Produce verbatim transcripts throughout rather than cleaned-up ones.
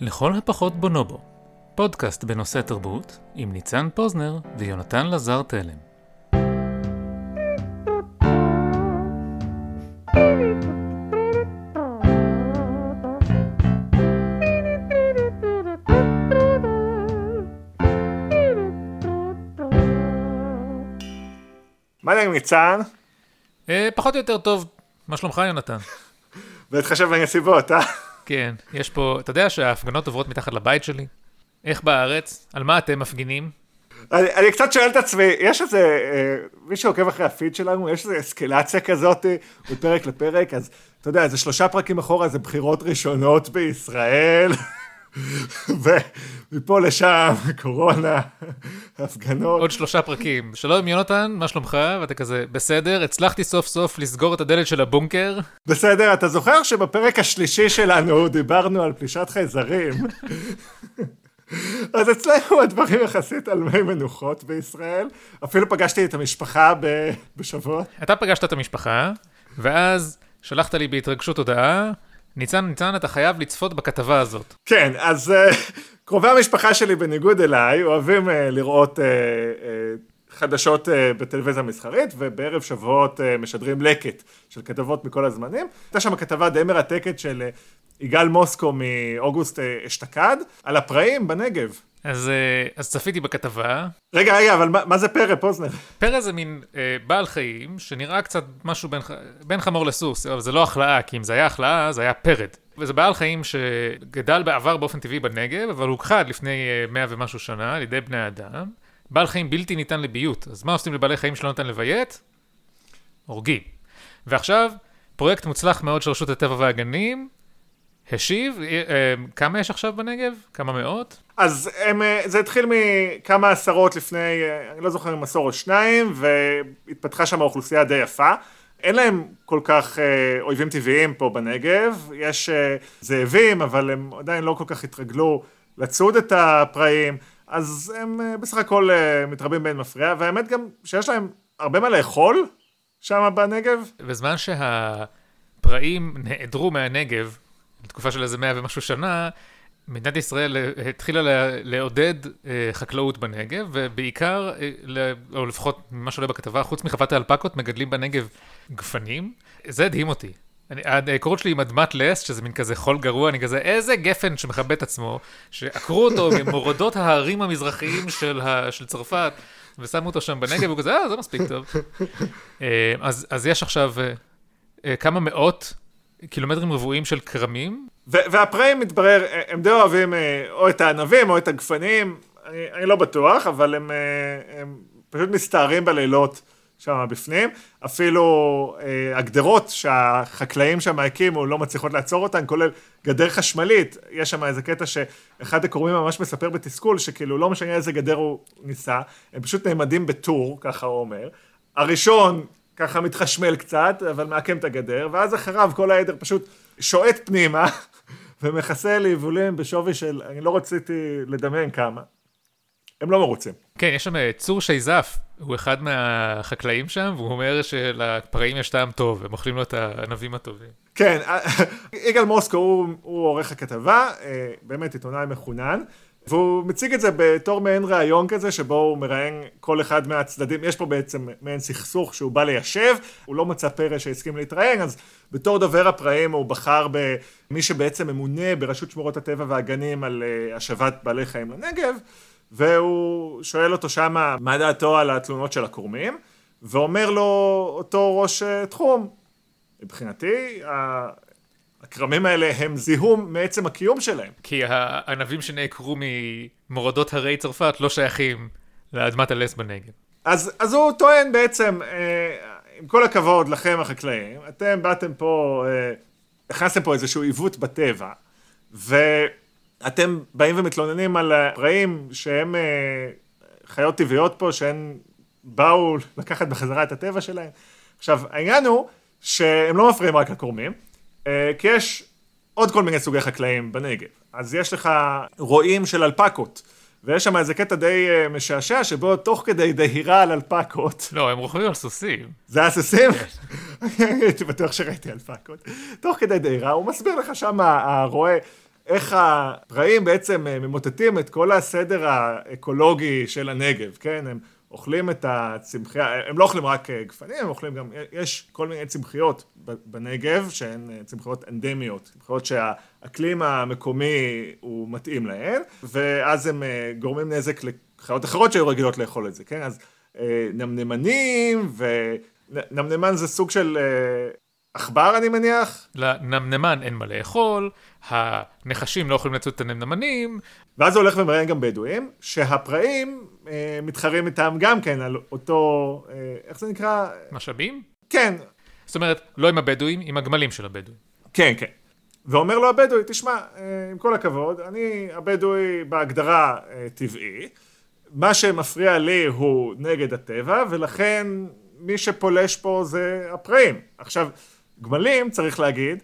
לכל הפחות בונובו, פודקאסט בנושא תרבות עם ניצן פוזנר ויונתן לזר תלם. מה נעים ניצן? פחות או יותר טוב, מה שלומך יונתן? בהתחשב בנסיבות, אה? כן, יש פה, אתה יודע שההפגנות עוברות מתחת לבית שלי? איך בארץ? על מה אתם מפגינים? אני, אני קצת שואל את עצמי, יש איזה, אה, מי שעוקב אחרי הפיד שלנו, יש איזה אסקלציה כזאת אה, מפרק לפרק, אז אתה יודע, זה שלושה פרקים אחורה, זה בחירות ראשונות בישראל, ומפה לשם, קורונה, הפגנות. עוד שלושה פרקים. שלום יונתן, מה שלומך? ואתה כזה, בסדר, הצלחתי סוף סוף לסגור את הדלת של הבונקר. בסדר, אתה זוכר שבפרק השלישי שלנו דיברנו על פלישת חייזרים? אז אצלנו הדברים יחסית על מי מנוחות בישראל. אפילו פגשתי את המשפחה ב... בשבוע. אתה פגשת את המשפחה, ואז שלחת לי בהתרגשות הודעה, ניצן, ניצן, אתה חייב לצפות בכתבה הזאת. כן, אז uh, קרובי המשפחה שלי בניגוד אליי, אוהבים uh, לראות uh, uh, חדשות uh, בטלוויזיה מסחרית, ובערב שבועות uh, משדרים לקט של כתבות מכל הזמנים. הייתה שם כתבה די מרתקת של uh, איגל מוסקו מאוגוסט uh, אשתקד, על הפראים בנגב. אז, uh, אז צפיתי בכתבה. רגע, רגע, אבל מה, מה זה פרא, פוזנר? פרא זה מין uh, בעל חיים שנראה קצת משהו בין, בין חמור לסוס, אבל זה לא החלאה, כי אם זה היה החלאה, זה היה פרד. וזה בעל חיים שגדל בעבר באופן טבעי בנגב, אבל הוא כחד לפני uh, מאה ומשהו שנה, על ידי בני האדם. בעל חיים בלתי ניתן לביות. אז מה עושים לבעלי חיים שלא ניתן לביית? הורגים. ועכשיו, פרויקט מוצלח מאוד של רשות הטבע והגנים, השיב, כמה יש עכשיו בנגב? כמה מאות? אז הם, זה התחיל מכמה עשרות לפני, אני לא זוכר אם עשור או שניים, והתפתחה שם האוכלוסייה די יפה. אין להם כל כך אויבים טבעיים פה בנגב, יש זאבים, אבל הם עדיין לא כל כך התרגלו לצוד את הפראים, אז הם בסך הכל מתרבים בין מפריע, והאמת גם שיש להם הרבה מה לאכול שם בנגב. בזמן שהפראים נעדרו מהנגב, בתקופה של איזה מאה ומשהו שנה, מדינת ישראל התחילה לעודד חקלאות בנגב, ובעיקר, או לפחות ממה שעולה בכתבה, חוץ מחוות האלפקות, מגדלים בנגב גפנים. זה הדהים אותי. ההיכרות שלי עם אדמת לס, שזה מין כזה חול גרוע, אני כזה, איזה גפן שמחבט עצמו, שעקרו אותו ממורדות ההרים המזרחיים של, ה, של צרפת, ושמו אותו שם בנגב, והוא כזה, אה, זה מספיק טוב. אז, אז יש עכשיו כמה מאות קילומטרים רבועים של קרמים. והפראים מתברר, הם די אוהבים או את הענבים או את הגפנים, אני, אני לא בטוח, אבל הם, הם פשוט מסתערים בלילות שם בפנים. אפילו הגדרות שהחקלאים שם הקימו לא מצליחות לעצור אותן, כולל גדר חשמלית. יש שם איזה קטע שאחד הקוראים ממש מספר בתסכול, שכאילו לא משנה איזה גדר הוא ניסה, הם פשוט נעמדים בטור, ככה הוא אומר. הראשון, ככה מתחשמל קצת, אבל מעקם את הגדר, ואז אחריו כל העדר פשוט שועט פנימה, ומחסה ליבולים בשווי של, אני לא רציתי לדמיין כמה. הם לא מרוצים. כן, יש שם צור שייזף, הוא אחד מהחקלאים שם, והוא אומר שלפרעים יש טעם טוב, הם אוכלים לו את הענבים הטובים. כן, איגל מוסקו הוא, הוא עורך הכתבה, באמת עיתונאי מחונן, והוא מציג את זה בתור מעין רעיון כזה, שבו הוא מראיין כל אחד מהצדדים, יש פה בעצם מעין סכסוך שהוא בא ליישב, הוא לא מצא פרא שהסכים להתראיין, אז בתור דובר הפראים הוא בחר במי שבעצם ממונה ברשות שמורות הטבע והגנים על השבת בעלי חיים לנגב, והוא שואל אותו שמה מה דעתו על התלונות של הקורמים, ואומר לו אותו ראש תחום, מבחינתי, ה... הקרמים האלה הם זיהום מעצם הקיום שלהם. כי הענבים שנעקרו ממורדות הרי צרפת לא שייכים לאדמת הלס בנגב. אז, אז הוא טוען בעצם, אה, עם כל הכבוד לכם החקלאים, אתם באתם פה, אה, הכנסתם פה איזשהו עיוות בטבע, ואתם באים ומתלוננים על הפראים שהם אה, חיות טבעיות פה, שהן באו לקחת בחזרה את הטבע שלהם. עכשיו, העניין הוא שהם לא מפריעים רק לקורמים, כי יש עוד כל מיני סוגי חקלאים בנגב, אז יש לך רועים של אלפקות, ויש שם איזה קטע די משעשע, שבו תוך כדי דהירה על אלפקות. לא, הם רוכבים על סוסים. זה הסוסים? הייתי בטוח שראיתי אלפקות. תוך כדי דהירה, הוא מסביר לך שם הרועה, איך הפראים בעצם ממוטטים את כל הסדר האקולוגי של הנגב, כן? הם אוכלים את הצמחייה, הם לא אוכלים רק גפנים, הם אוכלים גם, יש כל מיני צמחיות בנגב שהן צמחיות אנדמיות, צמחיות שהאקלים המקומי הוא מתאים להן, ואז הם גורמים נזק לחיות אחרות שהיו רגילות לאכול את זה, כן? אז נמנמנים, ונמנמן זה סוג של עכבר אני מניח. לנמנמן אין מה לאכול, הנחשים לא יכולים לצוד את הנמנמנים. ואז זה הולך ומראיין גם בדואים, שהפראים אה, מתחרים איתם גם כן על אותו, אה, איך זה נקרא? משאבים? כן. זאת אומרת, לא עם הבדואים, עם הגמלים של הבדואים. כן, כן. ואומר לו הבדואי, תשמע, אה, עם כל הכבוד, אני הבדואי בהגדרה אה, טבעי, מה שמפריע לי הוא נגד הטבע, ולכן מי שפולש פה זה הפראים. עכשיו, גמלים, צריך להגיד,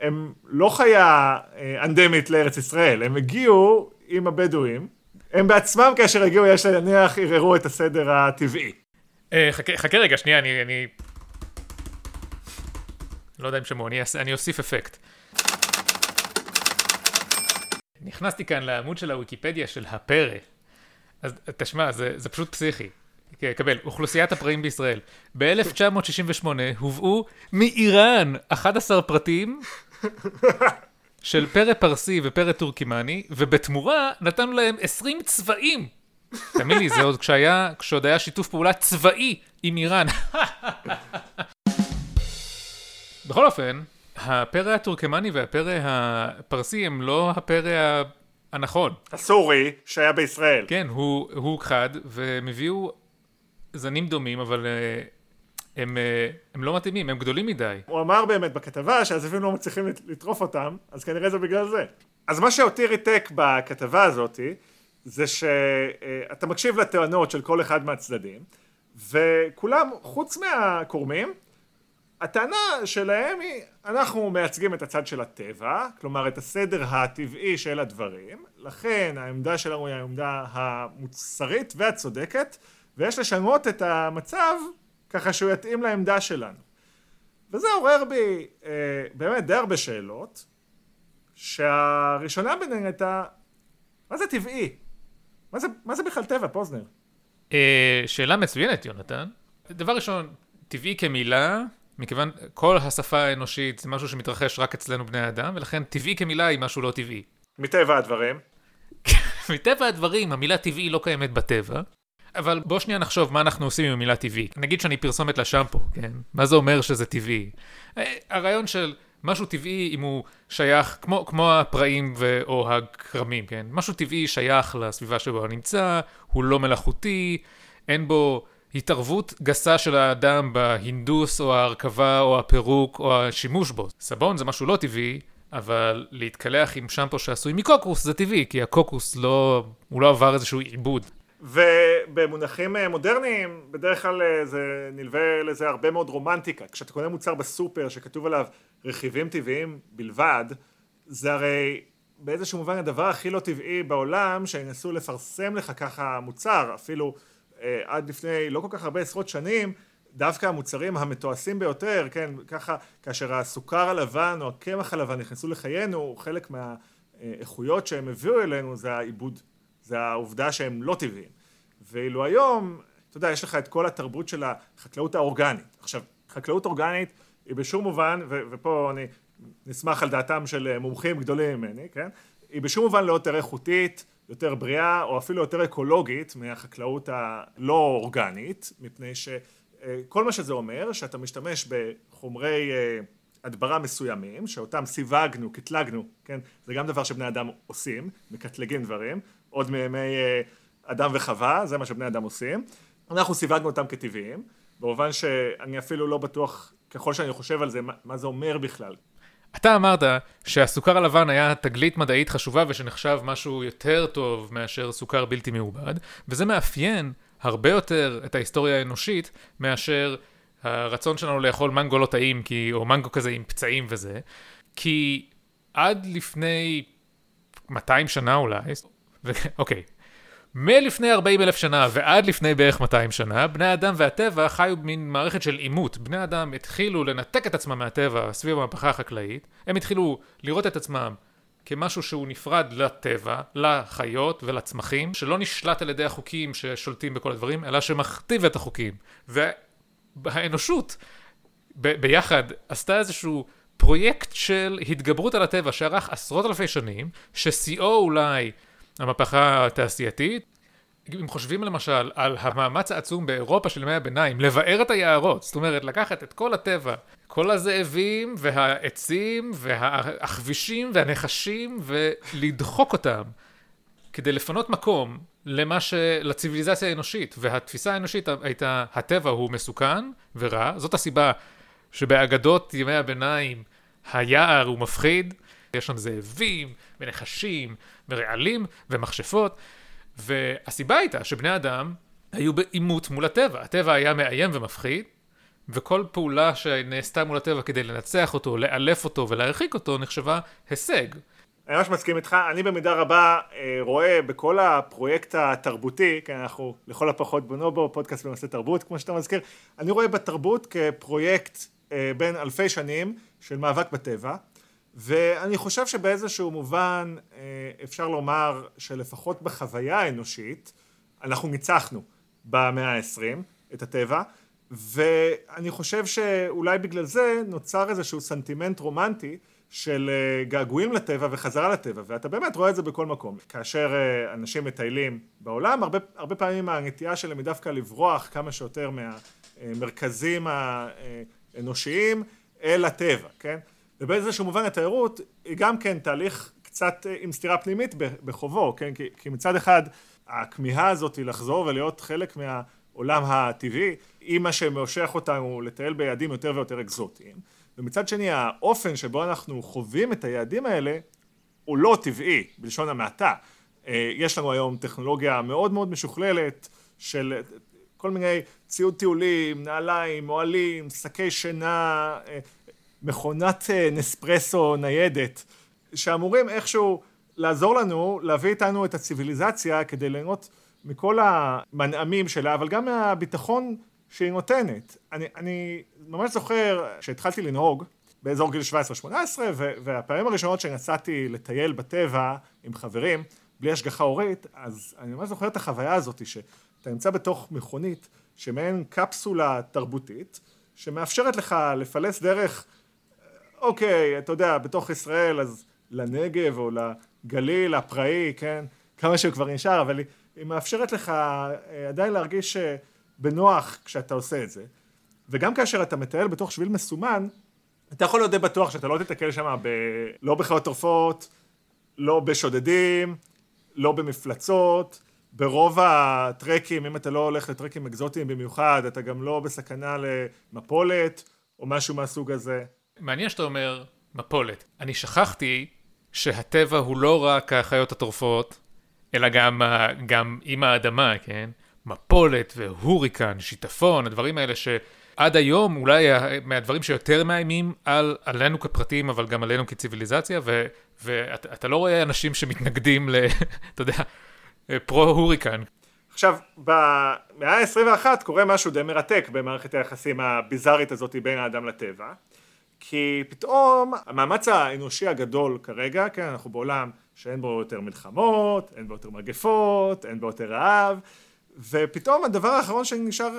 הם לא חיה אנדמית לארץ ישראל, הם הגיעו עם הבדואים, הם בעצמם כאשר הגיעו, יש להניח, ערערו את הסדר הטבעי. חכה רגע, שנייה, אני לא יודע אם שמו, אני אוסיף אפקט. נכנסתי כאן לעמוד של הוויקיפדיה של הפרא, אז תשמע, זה פשוט פסיכי. קבל, אוכלוסיית הפראים בישראל. ב-אלף תשע מאות שישים ושמונה הובאו מאיראן אחד עשר פרטים של פרא פרסי ופרא טורקימני, ובתמורה נתנו להם עשרים צבעים. תאמין לי, זה עוד כשהיה, כשעוד היה שיתוף פעולה צבאי עם איראן. בכל אופן, הפרא הטורקימני והפרא הפרסי הם לא הפרא הנכון. הסורי שהיה בישראל. כן, הוא, הוא חד, והם הביאו זנים דומים, אבל הם, הם לא מתאימים, הם גדולים מדי. הוא אמר באמת בכתבה שהזאבים לא מצליחים לטרוף אותם, אז כנראה זה בגלל זה. אז מה שאותי ריתק בכתבה הזאת, זה שאתה מקשיב לטענות של כל אחד מהצדדים, וכולם, חוץ מהקורמים, הטענה שלהם היא, אנחנו מייצגים את הצד של הטבע, כלומר את הסדר הטבעי של הדברים, לכן העמדה שלנו היא העמדה המוסרית והצודקת, ויש לשנות את המצב ככה שהוא יתאים לעמדה שלנו. וזה עורר בי אה, באמת די הרבה שאלות, שהראשונה ביניהן הייתה, מה זה טבעי? מה זה, מה זה בכלל טבע, פוזנר? אה, שאלה מצוינת, יונתן. דבר ראשון, טבעי כמילה, מכיוון כל השפה האנושית זה משהו שמתרחש רק אצלנו בני האדם, ולכן טבעי כמילה היא משהו לא טבעי. מטבע הדברים. מטבע הדברים, המילה טבעי לא קיימת בטבע. אבל בוא שנייה נחשוב מה אנחנו עושים עם המילה טבעי. נגיד שאני פרסומת לשמפו, כן? מה זה אומר שזה טבעי? הרעיון של משהו טבעי אם הוא שייך, כמו, כמו הפראים ו- או הקרמים, כן? משהו טבעי שייך לסביבה שבו הוא נמצא, הוא לא מלאכותי, אין בו התערבות גסה של האדם בהינדוס או ההרכבה או הפירוק או השימוש בו. סבון זה משהו לא טבעי, אבל להתקלח עם שמפו שעשוי מקוקוס זה טבעי, כי הקוקוס לא, הוא לא עבר איזשהו עיבוד. ובמונחים מודרניים, בדרך כלל זה נלווה לזה הרבה מאוד רומנטיקה. כשאתה קונה מוצר בסופר שכתוב עליו רכיבים טבעיים בלבד, זה הרי באיזשהו מובן הדבר הכי לא טבעי בעולם, שינסו לפרסם לך ככה מוצר, אפילו אה, עד לפני לא כל כך הרבה עשרות שנים, דווקא המוצרים המתועשים ביותר, כן, ככה, כאשר הסוכר הלבן או הקמח הלבן נכנסו לחיינו, חלק מהאיכויות שהם הביאו אלינו זה העיבוד. זה העובדה שהם לא טבעיים. ואילו היום, אתה יודע, יש לך את כל התרבות של החקלאות האורגנית. עכשיו, חקלאות אורגנית היא בשום מובן, ו- ופה אני נשמח על דעתם של מומחים גדולים ממני, כן? היא בשום מובן לא יותר איכותית, יותר בריאה, או אפילו יותר אקולוגית מהחקלאות הלא אורגנית, מפני שכל מה שזה אומר, שאתה משתמש בחומרי הדברה מסוימים, שאותם סיווגנו, קטלגנו, כן? זה גם דבר שבני אדם עושים, מקטלגים דברים, עוד מימי אדם וחווה, זה מה שבני אדם עושים. אנחנו סיווגנו אותם כטבעיים, במובן שאני אפילו לא בטוח, ככל שאני חושב על זה, מה זה אומר בכלל. אתה אמרת שהסוכר הלבן היה תגלית מדעית חשובה, ושנחשב משהו יותר טוב מאשר סוכר בלתי מעובד, וזה מאפיין הרבה יותר את ההיסטוריה האנושית, מאשר הרצון שלנו לאכול מנגו לא טעים, או מנגו כזה עם פצעים וזה, כי עד לפני מאתיים שנה אולי, אוקיי, מלפני ארבעים אלף שנה ועד לפני בערך מאתיים שנה, בני האדם והטבע חיו במין מערכת של עימות. בני האדם התחילו לנתק את עצמם מהטבע סביב המהפכה החקלאית, הם התחילו לראות את עצמם כמשהו שהוא נפרד לטבע, לחיות ולצמחים, שלא נשלט על ידי החוקים ששולטים בכל הדברים, אלא שמכתיב את החוקים. והאנושות ב- ביחד עשתה איזשהו פרויקט של התגברות על הטבע שערך עשרות אלפי שנים, ששיאו אולי המהפכה התעשייתית. אם חושבים למשל על המאמץ העצום באירופה של ימי הביניים, לבאר את היערות, זאת אומרת לקחת את כל הטבע, כל הזאבים והעצים והחבישים והנחשים ולדחוק אותם כדי לפנות מקום למה שלציביליזציה האנושית. והתפיסה האנושית הייתה הטבע הוא מסוכן ורע, זאת הסיבה שבאגדות ימי הביניים היער הוא מפחיד, יש שם זאבים ונחשים ורעלים ומכשפות, והסיבה הייתה שבני אדם היו בעימות מול הטבע, הטבע היה מאיים ומפחיד, וכל פעולה שנעשתה מול הטבע כדי לנצח אותו, לאלף אותו ולהרחיק אותו, נחשבה הישג. אני ממש מסכים איתך, אני במידה רבה רואה בכל הפרויקט התרבותי, כי אנחנו לכל הפחות בנובו, פודקאסט בנושא תרבות, כמו שאתה מזכיר, אני רואה בתרבות כפרויקט בין אלפי שנים של מאבק בטבע, ואני חושב שבאיזשהו מובן אפשר לומר שלפחות בחוויה האנושית, אנחנו ניצחנו במאה העשרים את הטבע, ואני חושב שאולי בגלל זה נוצר איזשהו סנטימנט רומנטי של געגועים לטבע וחזרה לטבע, ואתה באמת רואה את זה בכל מקום. כאשר אנשים מטיילים בעולם, הרבה, הרבה פעמים הנטייה שלהם דווקא לברוח כמה שיותר מהמרכזים האנושיים אל הטבע, כן? ובאיזשהו מובן התיירות היא גם כן תהליך קצת עם סתירה פנימית בחובו, כן? כי, כי מצד אחד הכמיהה הזאת היא לחזור ולהיות חלק מהעולם הטבעי, היא מה שמושך אותנו לטייל ביעדים יותר ויותר אקזוטיים. ומצד שני, האופן שבו אנחנו חווים את היעדים האלה הוא לא טבעי, בלשון המעטה. יש לנו היום טכנולוגיה מאוד מאוד משוכללת של כל מיני ציוד טיולים, נעליים, מועלים, שקי שינה, מכונת נספרסו ניידת, שאמורים איכשהו לעזור לנו, להביא איתנו את הציביליזציה כדי ליהנות מכל המנעמים שלה, אבל גם מהביטחון שהיא נותנת. אני, אני ממש זוכר שהתחלתי לנהוג באזור גיל שבע עשרה שמונה עשרה, והפעמים הראשונות שנסעתי לטייל בטבע עם חברים, בלי השגחה הורית, אז אני ממש זוכר את החוויה הזאת, שאתה נמצא בתוך מכונית, שמעין קפסולה תרבותית, שמאפשרת לך לפלס דרך, אוקיי, אתה יודע, בתוך ישראל, אז לנגב או לגליל, הפראי, כן, כמה שהוא כבר נשאר, אבל היא מאפשרת לך עדיין להרגיש בנוח כשאתה עושה את זה. וגם כאשר אתה מטייל בתוך שביל מסומן, אתה יכול להיות די בטוח שאתה לא תתקל שם ב... לא בחיות טורפות, לא בשודדים, לא במפלצות, ברוב הטרקים, אם אתה לא הולך לטרקים אקזוטיים במיוחד, אתה גם לא בסכנה למפולת או משהו מהסוג הזה. מעניין שאתה אומר מפולת. אני שכחתי שהטבע הוא לא רק החיות הטורפות, אלא גם, גם עם האדמה, כן? מפולת והוריקן, שיטפון, הדברים האלה שעד היום אולי מהדברים שיותר מאיימים על, עלינו כפרטים, אבל גם עלינו כציביליזציה, ו, ואת, אתה לא רואה אנשים שמתנגדים ל... אתה יודע, פרו-הוריקן. עכשיו, במאה ה-עשרים ואחת קורה משהו די מרתק במערכת היחסים הביזארית הזאת בין האדם לטבע, כי פתאום המאמץ האנושי הגדול כרגע, כן, אנחנו בעולם שאין בו יותר מלחמות, אין בו יותר מגפות, אין בו יותר רעב, ופתאום הדבר האחרון שנשאר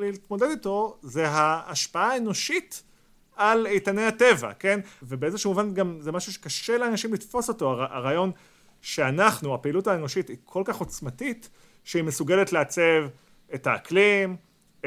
להתמודד איתו זה ההשפעה האנושית על איתני הטבע, כן? ובאיזשהו מובן גם זה משהו שקשה לאנשים לתפוס אותו, הרעיון שאנחנו, הפעילות האנושית היא כל כך עוצמתית, שהיא מסוגלת לעצב את האקלים,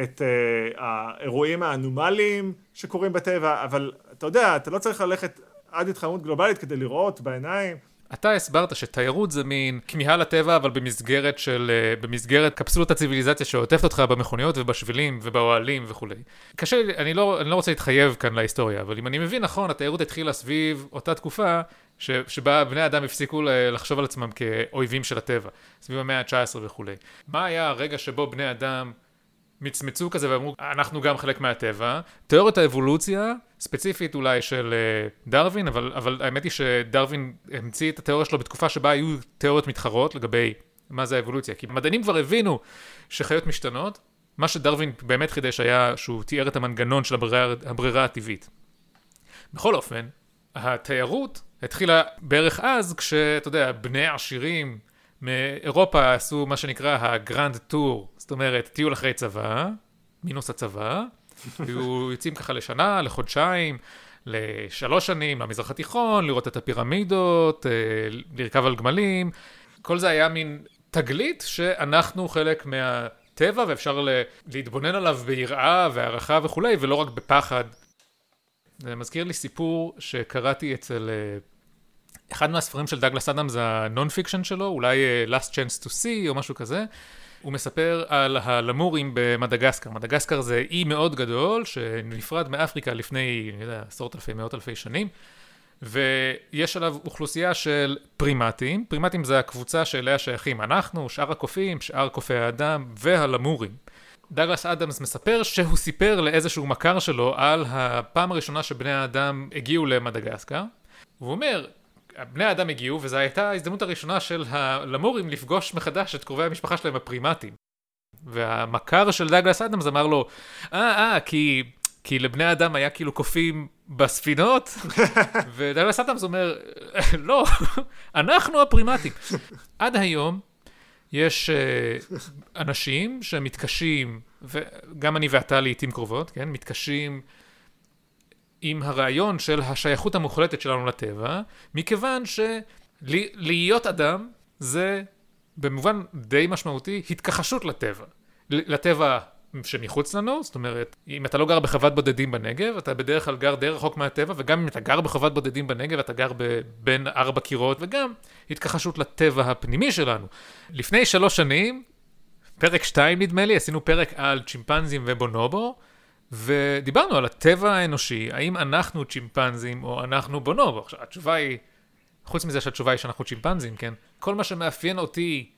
את uh, האירועים האנומליים שקורים בטבע, אבל אתה יודע, אתה לא צריך ללכת עד התחממות גלובלית כדי לראות בעיניים. אתה הסברת שתיירות זה מין כמיהה לטבע, אבל במסגרת של, במסגרת קפסולות הציביליזציה שעוטפת אותך במכוניות ובשבילים ובאוהלים וכו'. קשה, אני לא, אני לא רוצה להתחייב כאן להיסטוריה, אבל אם אני מבין נכון, התיירות התחילה סביב אותה תקופה ש, שבה בני האדם הפסיקו לחשוב על עצמם כאויבים של הטבע, סביב המאה ה-תשע עשרה וכו'. מה היה הרגע שבו בני אדם מצמצו כזה ואמרו, אנחנו גם חלק מהטבע. תיאוריות האבולוציה, ספציפית אולי של דרווין, אבל, אבל האמת היא שדרווין המציא את התיאוריה שלו בתקופה שבה היו תיאוריות מתחרות לגבי מה זה האבולוציה. כי מדענים כבר הבינו שחיות משתנות. מה שדרווין באמת חידש היה שהוא תיאר את המנגנון של הברירה, הברירה הטבעית. בכל אופן, התיירות התחילה בערך אז, כשאתה יודע, בני עשירים מאירופה עשו מה שנקרא הגרנד טור, זאת אומרת, טיול אחרי צבא, מינוס הצבא, היו יוצאים ככה לשנה, לחודשיים, לשלוש שנים, למזרח התיכון, לראות את הפירמידות, לרכב על גמלים, כל זה היה מין תגלית שאנחנו חלק מהטבע, ואפשר להתבונן עליו ביראה והערכה וכו', ולא רק בפחד. זה מזכיר לי סיפור שקראתי אצל אחד מהספרים של דגלס אדמס, זה הנון-פיקשן שלו, אולי Last Chance to See או משהו כזה. הוא מספר על הלמורים במדגסקר. מדגסקר זה אי מאוד גדול שנפרד מאפריקה לפני, אני יודע, עשרות אלפי, מאות אלפי שנים. ויש עליו אוכלוסייה של פרימטים. פרימטים זה הקבוצה שאליה שייכים. אנחנו, שאר הקופים, שאר קופי האדם והלמורים. דגלס אדמס מספר שהוא סיפר לאיזשהו מכר שלו על הפעם הראשונה שבני האדם הגיעו למדגסקר. והוא אומר, בני האדם הגיעו, וזו הייתה ההזדמנות הראשונה של הלמורים לפגוש מחדש את קרובי המשפחה שלהם הפרימטים. והמכר של דגלס אדמס אמר לו, אה, אה, כי, כי לבני האדם היה כאילו קופים בספינות, ודגלס אדמס אומר, לא, אנחנו הפרימטים. עד היום יש uh, אנשים שמתקשים, וגם אני ואתה לעתים קרובות, כן, מתקשים עם הרעיון של השייכות המוחלטת שלנו לטבע, מכיוון שלהיות אדם זה במובן די משמעותי התכחשות לטבע. לטבע שמחוץ לנו, זאת אומרת, אם אתה לא גר בחוות בודדים בנגב, אתה בדרך כלל גר די רחוק מהטבע, וגם אם אתה גר בחוות בודדים בנגב, אתה גר בין ארבע קירות, וגם התכחשות לטבע הפנימי שלנו. לפני שלוש שנים, פרק שתיים נדמה לי, עשינו פרק על צ'ימפנזים ובונובו, ודיברנו על הטבע האנושי, האם אנחנו צ'ימפנזים או אנחנו בונובו. עכשיו, התשובה היא, חוץ מזה שהתשובה היא שאנחנו צ'ימפנזים, כן? כל מה שמאפיין אותי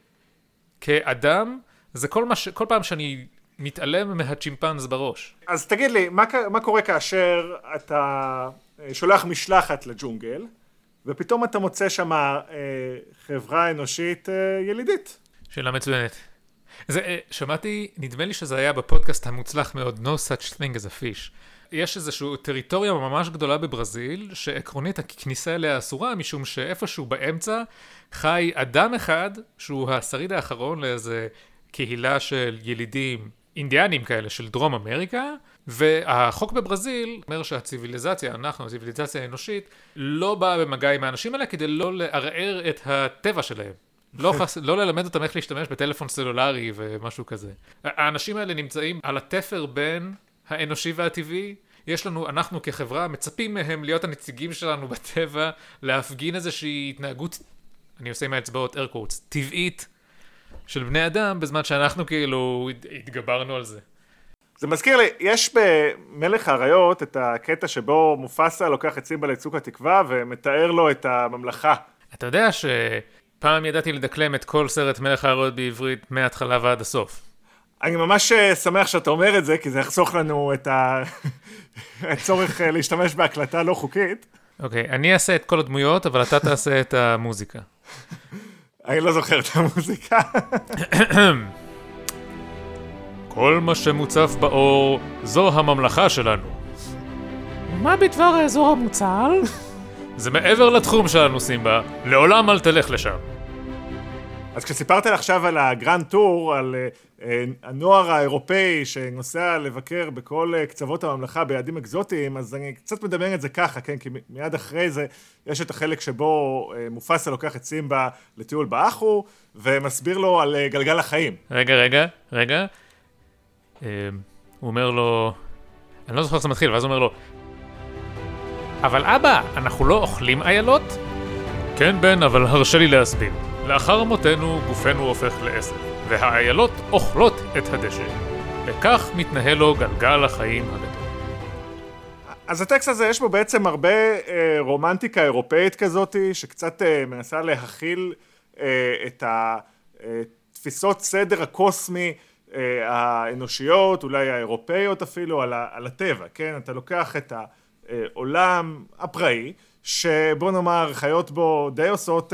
כאדם, זה כל, מה ש... כל פעם שאני מתעלם מהצ'ימפנז בראש. אז תגיד לי, מה, מה קורה כאשר אתה שולח משלחת לג'ונגל, ופתאום אתה מוצא שם אה, חברה אנושית אה, ילידית? שאלה מצוינת. זה, שמעתי, נדמה לי שזה היה בפודקאסט המוצלח מאוד, No Such Thing As A Fish. יש איזושהי טריטוריה ממש גדולה בברזיל, שעקרונית הכניסה אליה אסורה, משום שאיפשהו באמצע חי אדם אחד, שהוא השריד האחרון לאיזה קהילה של ילידים אינדיאנים כאלה, של דרום אמריקה, והחוק בברזיל אומר שהציביליזציה, אנחנו, הציביליזציה האנושית, לא באה במגע עם האנשים האלה כדי לא לערער את הטבע שלהם. לא, חס... לא ללמד אותם איך להשתמש בטלפון סלולרי ומשהו כזה. האנשים האלה נמצאים על התפר בין האנושי והטבעי. יש לנו, אנחנו כחברה, מצפים מהם להיות הנציגים שלנו בטבע, להפגין איזושהי התנהגות, אני עושה עם האצבעות air quotes, טבעית של בני אדם, בזמן שאנחנו כאילו התגברנו על זה. זה מזכיר לי, יש במלך האריות את הקטע שבו מופסה לוקח את סימבה לצוק התקווה ומתאר לו את הממלכה. אתה יודע ש... פעם ידעתי לדקלם את כל סרט מלך האריות בעברית מההתחלה ועד הסוף. אני ממש שמח שאתה אומר את זה, כי זה יחסוך לנו את הצורך להשתמש בהקלטה לא חוקית. אוקיי, אני אעשה את כל הדמויות, אבל אתה תעשה את המוזיקה. אני לא זוכר את המוזיקה. כל מה שמוצף באור, זו הממלכה שלנו. מה בדבר האזור המוצל? זה מעבר לתחום שלנו, סימבה. לעולם אל תלך לשם. אז כשסיפרת עכשיו על הגרנד טור, על uh, הנוער האירופאי שנוסע לבקר בכל uh, קצוות הממלכה ביעדים אקזוטיים, אז אני קצת מדמיין את זה ככה, כן? כי מיד אחרי זה יש את החלק שבו uh, מופסה לוקח את סימבה לטיול באחו, ומסביר לו על uh, גלגל החיים. רגע, רגע, רגע. Uh, הוא אומר לו... אני לא זוכר איך זה מתחיל, ואז הוא אומר לו... אבל אבא, אנחנו לא אוכלים איילות? כן בן, אבל הרשה לי להסביר. לאחר מותנו גופנו הופך לעשב, והאיילות אוכלות את הדשא. וכך מתנהל לו גלגל החיים הגדול. אז הטקסט הזה יש בו בעצם הרבה אה, רומנטיקה אירופאית כזאת, שקצת אה, מנסה להכיל אה, את התפיסות סדר הקוסמי, אה, האנושיות, אולי האירופאיות אפילו, על, ה- על הטבע, כן? אתה לוקח את ה... עולם הפראי, שבוא נאמר, חיות בו די עושות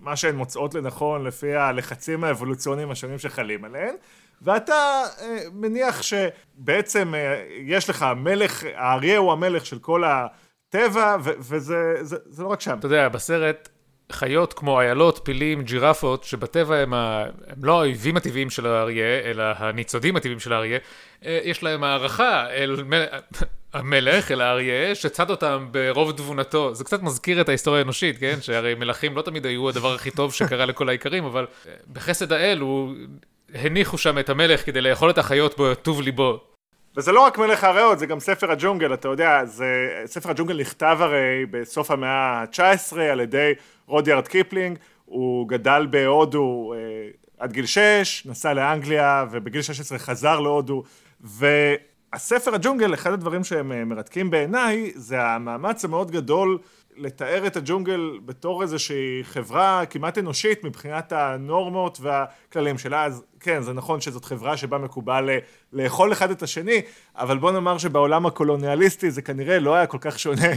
מה שהן מוצאות לנכון לפי הלחצים האבולוציוניים השונים שחלים עליהן, ואתה מניח שבעצם יש לך המלך, האריה הוא המלך של כל טבע, ו- וזה זה, זה לא רק שם. אתה יודע, בסרט, חיות כמו איילות, פילים, ג'ירפות, שבטבע הם, ה... הם לא האויבים הטבעיים של האריה, אלא הניצודים הטבעיים של האריה, יש להם הערכה אל מ... המלך, אל האריה, שצד אותם ברוב דבונתו. זה קצת מזכיר את ההיסטוריה האנושית, כן? שהרי מלכים לא תמיד היו הדבר הכי טוב שקרה לכל העיקרים, אבל בחסד האל הוא... הניחו שם את המלך כדי לאכול את החיות בו טוב ליבו. וזה לא רק מלך הריאות, זה גם ספר הג'ונגל, אתה יודע, זה, ספר הג'ונגל נכתב הרי בסוף המאה ה-תשע עשרה על ידי רוד יארד קיפלינג, הוא גדל בהודו אה, עד גיל שש, נסע לאנגליה ובגיל שש עשרה חזר להודו, והספר הג'ונגל, אחד הדברים שהם מרתקים בעיניי, זה המאמץ המאוד גדול לתאר את הג'ונגל בתור איזושהי חברה כמעט אנושית מבחינת הנורמות והכללים שלה. אז כן, זה נכון שזאת חברה שבה מקובל לאכול אחד את השני, אבל בוא נאמר שבעולם הקולוניאליסטי זה כנראה לא היה כל כך שונה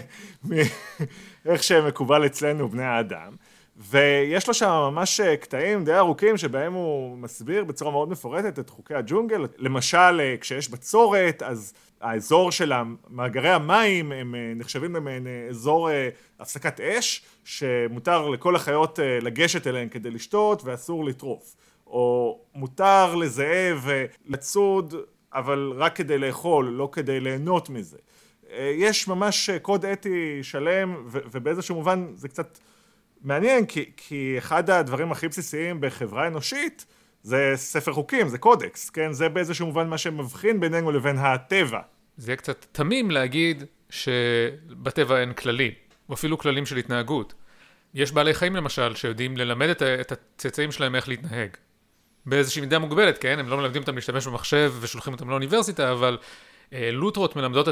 מאיך שמקובל אצלנו בני האדם. ויש לו שם ממש קטעים די ארוכים שבהם הוא מסביר בצורה מאוד מפורטת את חוקי הג'ונגל. למשל, כשיש בצורת, אז האזור של מאגרי המים הם נחשבים למעין אזור הפסקת אש, שמותר לכל החיות לגשת אליהן כדי לשתות ואסור לטרוף. או מותר לזאב לצוד, אבל רק כדי לאכול, לא כדי ליהנות מזה. יש ממש קוד אתי שלם, ו- ובאיזשהו מובן זה קצת מעניין, כי, כי אחד הדברים הכי בסיסיים בחברה אנושית, זה ספר חוקים, זה קודקס, כן? זה באיזשהו מובן מה שמבחין בינינו לבין הטבע. זה יהיה קצת תמים להגיד שבטבע אין כללים, או אפילו כללים של התנהגות. יש בעלי חיים למשל שיודעים ללמד את הצאצאים שלהם איך להתנהג. באיזושהי מידה מוגבלת, כן? הם לא מלמדים אותם להשתמש במחשב ושולחים אותם לאוניברסיטה, אבל לוטרות מלמדות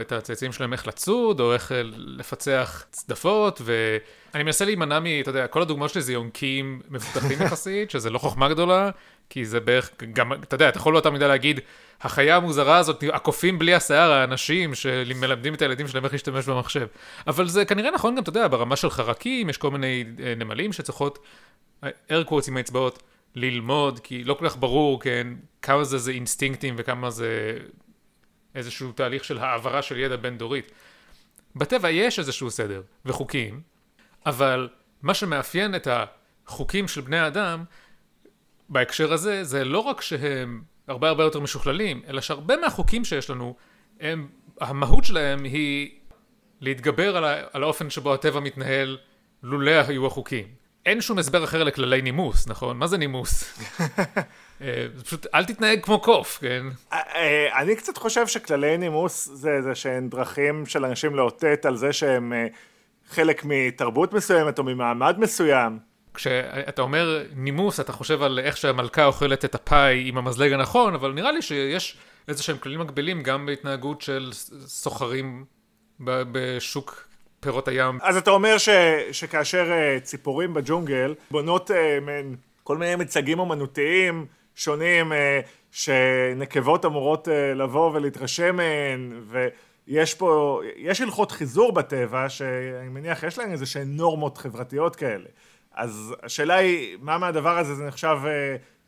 את הצאצאים שלהם איך לצוד, או איך לפצח צדפות, ואני מנסה להימנע מ... אתה יודע, כל הדוגמאות שלי זה יונקים מפותחים יחסית, שזה לא חוכמה גדולה, כי זה בערך גם... אתה יודע, אתה יכול לא יותר מדי להגיד, החיה המוזרה הזאת, הקופים בלי השיער, האנשים שמלמדים את הילדים שלהם איך להשתמש במחשב. אבל זה כנראה נכון גם, אתה יודע, ברמה של חרקים, יש כל מיני נמלים שצריכות ארקוורץ עם האצבעות ללמוד, כי לא כל כך ברור, כן, כמה זה זה אינסטינקטים וכמה זה... איזשהו תהליך של העברה של ידע בין דורית. בטבע יש איזשהו סדר וחוקים, אבל מה שמאפיין את החוקים של בני האדם, בהקשר הזה, זה לא רק שהם הרבה הרבה יותר משוכללים, אלא שהרבה מהחוקים שיש לנו, הם, המהות שלהם היא להתגבר על, ה, על האופן שבו הטבע מתנהל, לולא היו החוקים. אין שום הסבר אחר לכללי נימוס, נכון? מה זה נימוס? פשוט אל תתנהג כמו קוף, כן? אני קצת חושב שכללי נימוס זה זה שהן דרכים של אנשים לאותת על זה שהם חלק מתרבות מסוימת או ממעמד מסוים. כשאתה אומר נימוס, אתה חושב על איך שהמלכה אוכלת את הפאי עם המזלג הנכון, אבל נראה לי שיש איזשהם כללים מקבילים גם בהתנהגות של סוחרים בשוק פירות הים. אז אתה אומר שכאשר ציפורים בג'ונגל בונות כל מיני מצגים אומנותיים שונים שנקבות אמורות לבוא ולהתרשם מהן, ויש פה, יש הלכות חיזור בטבע שאני מניח יש להן איזה שהן נורמות חברתיות כאלה. אז השאלה היא, מה מהדבר הזה זה נחשב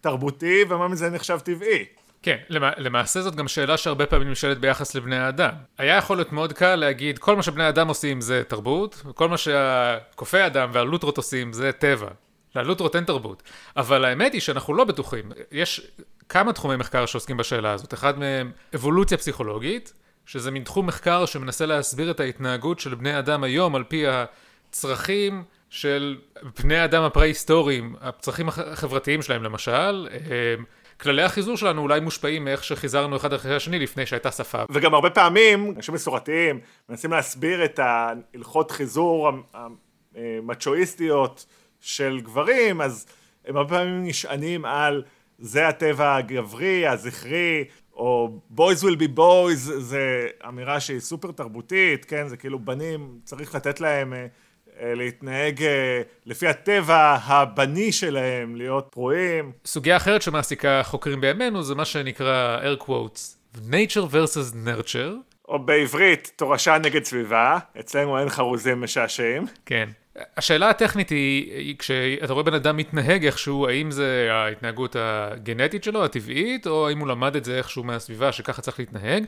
תרבותי ומה מזה נחשב טבעי? כן, למעשה זאת גם שאלה שהרבה פעמים נשאלת ביחס לבני האדם. היה יכול להיות מאוד קל להגיד, כל מה שבני האדם עושים זה תרבות, וכל מה שהקופי האדם והלוטרות עושים זה טבע. ללוטרות אין תרבות. אבל האמת היא שאנחנו לא בטוחים. יש כמה תחומי מחקר שעוסקים בשאלה הזאת. אחד מהם, אבולוציה פסיכולוגית, שזה מין תחום מחקר שמנסה להסביר את ההתנהגות של בני אדם היום, על פי הצרכים של בני אדם הפרה-היסטוריים, הצרכים החברתיים שלהם למשל, כללי החיזור שלנו אולי מושפעים מאיך שחיזרנו אחד אחרי השני לפני שהייתה שפה. וגם הרבה פעמים, אנשים מסורתיים, מנסים להסביר את ההלכות חיזור המצ'ואיסטיות של גברים, אז הם הרבה פעמים נשענים על זה הטבע הגברי, הזכרי, או boys will be boys, זה אמירה שהיא סופר תרבותית, כן? זה כאילו בנים, צריך לתת להם להתנהג לפי הטבע הבני שלהם, להיות פרועים. סוגיה אחרת שמעסיקה חוקרים בימינו, זה מה שנקרא air quotes, nature versus nurture. או בעברית, תורשה נגד סביבה, אצלנו אין חרוזים משעשעים. כן. השאלה הטכנית היא, כשאתה רואה בן אדם מתנהג איכשהו, האם זה ההתנהגות הגנטית שלו, הטבעית, או האם הוא למד את זה איכשהו מהסביבה, שככה צריך להתנהג.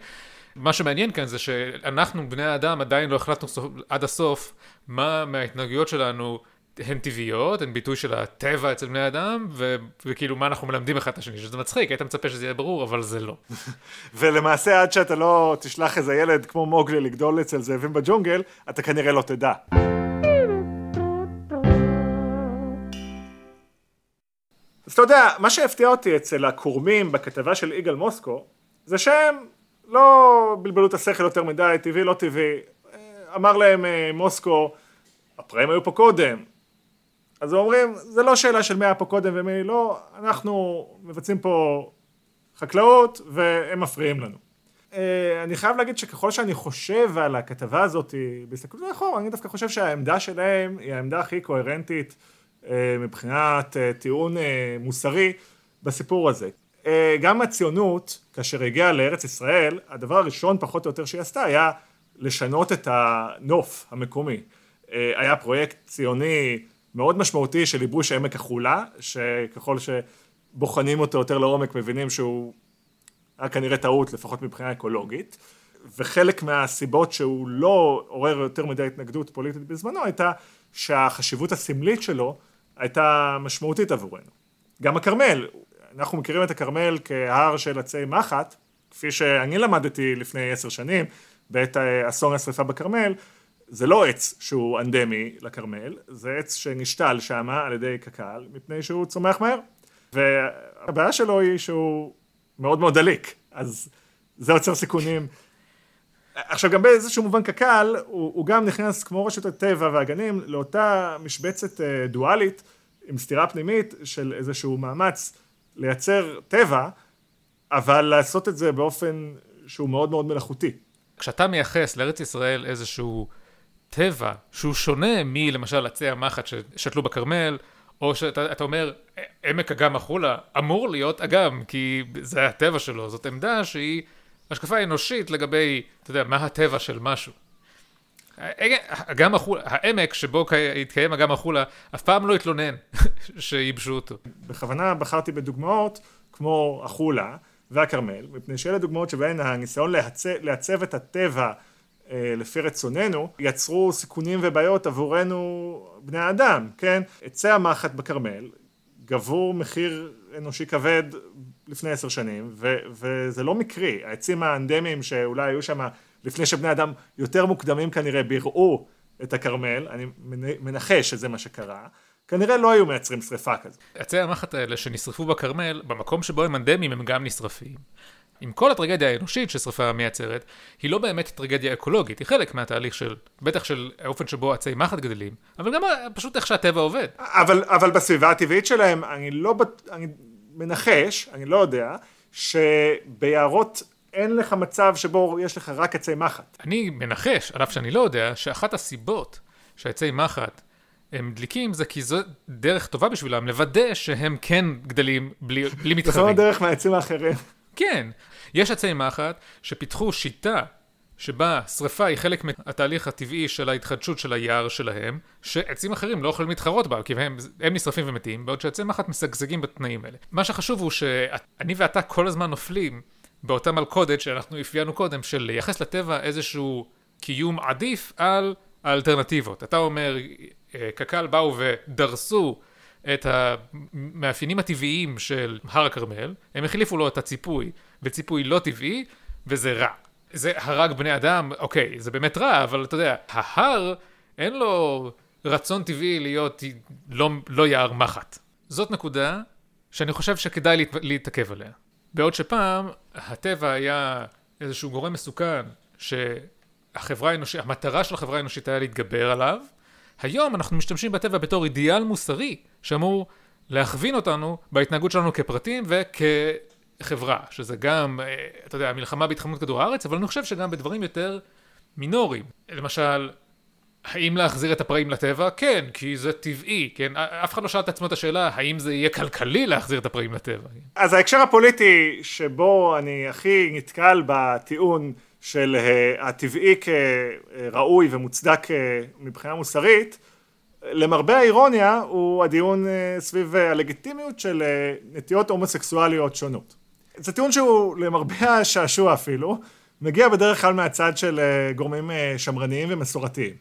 מה שמעניין כאן זה שאנחנו, בני האדם, עדיין לא החלטנו עד הסוף מה מההתנהגויות שלנו הן טבעיות, הן ביטוי של הטבע אצל בני האדם, ו- וכאילו מה אנחנו מלמדים אחד את השני, שזה מצחיק, היית מצפה שזה יהיה ברור, אבל זה לא. ולמעשה עד שאתה לא תשלח איזה ילד כמו מוגלי לגדול אצל זאבים בג'ונגל, אתה כנראה לא תדע. אז אתה יודע, מה שהפתיע אותי אצל הקורמים בכתבה של איגל מוסקו, זה שהם לא בלבלו את השכל יותר מדי, טבעי, לא טבעי. אמר להם מוסקו, הפריים היו פה קודם. אז הם אומרים, זה לא שאלה של מי היה פה קודם ומי לא, אנחנו מבצעים פה חקלאות והם מפריעים לנו. אני חייב להגיד שככל שאני חושב על הכתבה הזאת, בהסתכלות לאחור, אני דווקא חושב שהעמדה שלהם היא העמדה הכי קוהרנטית מבחינת טיעון מוסרי בסיפור הזה. גם הציונות, כאשר הגיעה לארץ ישראל, הדבר הראשון פחות או יותר שהיא עשתה היה לשנות את הנוף המקומי. היה פרויקט ציוני מאוד משמעותי של עיבוש עמק החולה, שככל שבוחנים אותו יותר לעומק מבינים שהוא היה כנראה טעות, לפחות מבחינה אקולוגית, וחלק מהסיבות שהוא לא עורר יותר מדי התנגדות פוליטית בזמנו הייתה שהחשיבות הסמלית שלו הייתה משמעותית עבורנו. גם הכרמל, אנחנו מכירים את הכרמל כהר של עצי מחט, כפי שאני למדתי לפני עשר שנים, בעת אסון השריפה בכרמל, זה לא עץ שהוא אנדמי לכרמל, זה עץ שנשתל שם על ידי קק"ל, מפני שהוא צומח מהר. והבעיה שלו היא שהוא מאוד מאוד דליק, אז זה יוצר סיכונים. עכשיו גם באיזשהו מובן קק"ל, הוא, הוא גם נכנס כמו רשות הטבע והגנים, לאותה משבצת דואלית, עם סתירה פנימית של איזשהו מאמץ לייצר טבע, אבל לעשות את זה באופן שהוא מאוד מאוד מלאכותי. כשאתה מייחס לארץ ישראל איזשהו טבע, שהוא שונה מלמשל עצי המחט ששתלו בכרמל, או שאתה אומר, עמק אגם החולה אמור להיות אגם, כי זה הטבע שלו, זאת עמדה שהיא השקפה אנושית לגבי, אתה יודע, מה הטבע של משהו. אגם החולה, העמק שבו התקיים אגם החולה, אף פעם לא התלונן שיבשו אותו. בכוונה בחרתי בדוגמאות כמו החולה והכרמל, מפני שאלה דוגמאות שבהן הניסיון לעצב את הטבע לפי רצוננו, יצרו סיכונים ובעיות עבורנו בני האדם, כן? עצי המחט בכרמל גבו מחיר אנושי כבד לפני עשר שנים, ו- וזה לא מקרי. העצים האנדמיים שאולי היו שם לפני שבני האדם יותר מוקדמים כנראה ביראו את הכרמל, אני מנחש שזה מה שקרה, כנראה לא היו מייצרים שריפה כזו. עצי המחט האלה שנשרפו בכרמל, במקום שבו הם אנדמיים הם גם נשרפים. עם כל הטרגדיה האנושית ששריפה מייצרת, היא לא באמת טרגדיה אקולוגית, היא חלק מהתהליך של, בטח של האופן שבו עצי מחט גדלים, אבל גם פשוט איך שהטבע עובד. אבל, אבל בסביבה הטבעית שלהם, אני לא, אני מנחש, אני לא יודע, שביערות אין לך מצב שבו יש לך רק עצי מחט. אני מנחש, על אף שאני לא יודע, שאחת הסיבות שהעצי מחט הם דליקים, זה כי זו דרך טובה בשבילם, לוודא שהם כן גדלים בלי, בלי מתחרים. זו דרך מהעצים האחרים. כן, יש עצי מחט שפיתחו שיטה שבה שריפה היא חלק מהתהליך הטבעי של ההתחדשות של היער שלהם, שעצים אחרים לא יכולים להתחרות בה, כי הם, הם נשרפים ומתים, בעוד שעצי מחט משגשגים בתנאים האלה. מה שחשוב הוא שאני ואתה כל הזמן נופלים באותה מלכודת שאנחנו הפיינו קודם, של לייחס לטבע איזשהו קיום עדיף על האלטרנטיבות. אתה אומר, קק"ל באו ודרסו את המאפיינים הטבעיים של הר הכרמל, הם החליפו לו את הציפוי, וציפוי לא טבעי, וזה רע. זה הרג בני אדם, אוקיי, זה באמת רע, אבל אתה יודע, ההר אין לו רצון טבעי להיות לא, לא יער מחט. זאת נקודה שאני חושב שכדאי להת, להתעכב עליה. בעוד שפעם, הטבע היה איזשהו גורם מסוכן, שהחברה האנושית, המטרה של החברה האנושית היה להתגבר עליו, היום אנחנו משתמשים בטבע בתור אידיאל מוסרי, שאמור להכווין אותנו בהתנהגות שלנו כפרטים וכחברה, שזה גם, אתה יודע, המלחמה בהתחממות כדור הארץ, אבל אני חושב שגם בדברים יותר מינוריים. למשל, האם להחזיר את הפראים לטבע? כן, כי זה טבעי, כן? אף אחד לא שאל את עצמו את השאלה, האם זה יהיה כלכלי להחזיר את הפראים לטבע? אז ההקשר הפוליטי שבו אני הכי נתקל בטיעון, של הטבעי כראוי ומוצדק מבחינה מוסרית, למרבה האירוניה הוא הדיון סביב הלגיטימיות של נטיות הומוסקסואליות שונות. זה טיעון שהוא למרבה השעשוע אפילו, מגיע בדרך כלל מהצד של גורמים שמרניים ומסורתיים.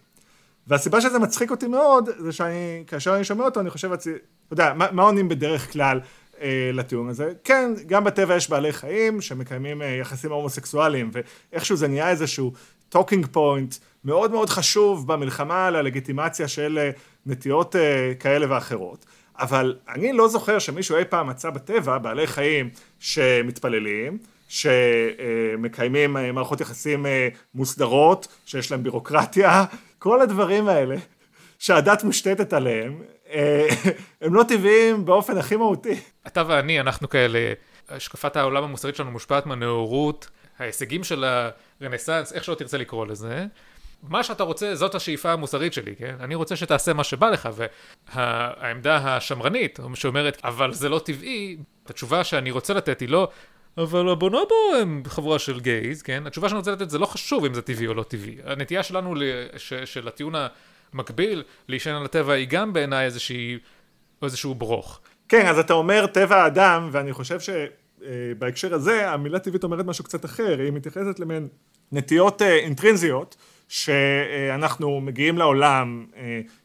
והסיבה שזה מצחיק אותי מאוד, זה שאני, כאשר אני שומע אותו, אני חושב, אתה יודע, מה, מה עונים בדרך כלל אה, לטיעון הזה? כן, גם בטבע יש בעלי חיים שמקיימים אה, יחסים הומוסקסואליים, ואיכשהו זה נהיה איזשהו טוקינג פוינט מאוד מאוד חשוב במלחמה על הלגיטימציה של אה, נטיות אה, כאלה ואחרות. אבל אני לא זוכר שמישהו אי פעם מצא בטבע בעלי חיים שמתפללים, שמקיימים מערכות יחסים מוסדרות, שיש להם בירוקרטיה, כל הדברים האלה שהדת משתתת עליהם, הם לא טבעיים באופן הכי מהותי. אתה ואני, אנחנו כאלה, השקפת העולם המוסרית שלנו מושפעת מהנאורות, ההישגים של הרנסנס, איך שלא תרצה לקרוא לזה, מה שאתה רוצה, זאת השאיפה המוסרית שלי, כן? אני רוצה שתעשה מה שבא לך, והעמדה השמרנית שאומרת, אבל זה לא טבעי, התשובה שאני רוצה לתת היא לא, אבל הבונובו הם חבורה של גייז, כן? התשובה שאני רוצה לתת זה לא חשוב אם זה טבעי או לא טבעי. הנטייה שלנו לש, של הטיעון המקביל להישען על הטבע היא גם בעיניי איזושהי, איזשהו ברוך. כן, אז אתה אומר טבע האדם, ואני חושב שבהקשר הזה המילה טבעית אומרת משהו קצת אחר, היא מתייחסת למעין נטיות אינטרינזיות, שאנחנו מגיעים לעולם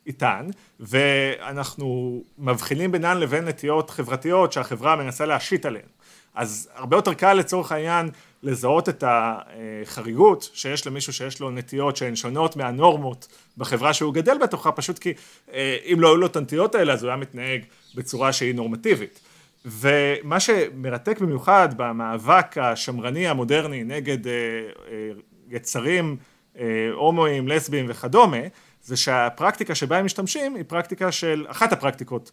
איתן, ואנחנו מבחינים בינן לבין נטיות חברתיות שהחברה מנסה להשית עליהן. אז הרבה יותר קל לצורך העניין לזהות את החריגות שיש למישהו שיש לו נטיות שהן שונות מהנורמות בחברה שהוא גדל בתוכה, פשוט כי אם לא היו לו את הנטיות האלה, אז הוא היה מתנהג בצורה שהיא נורמטיבית. ומה שמרתק במיוחד במאבק השמרני המודרני נגד יצרים הומואים, לסביים וכדומה, זה שהפרקטיקה שבה הם משתמשים היא פרקטיקה של, אחת הפרקטיקות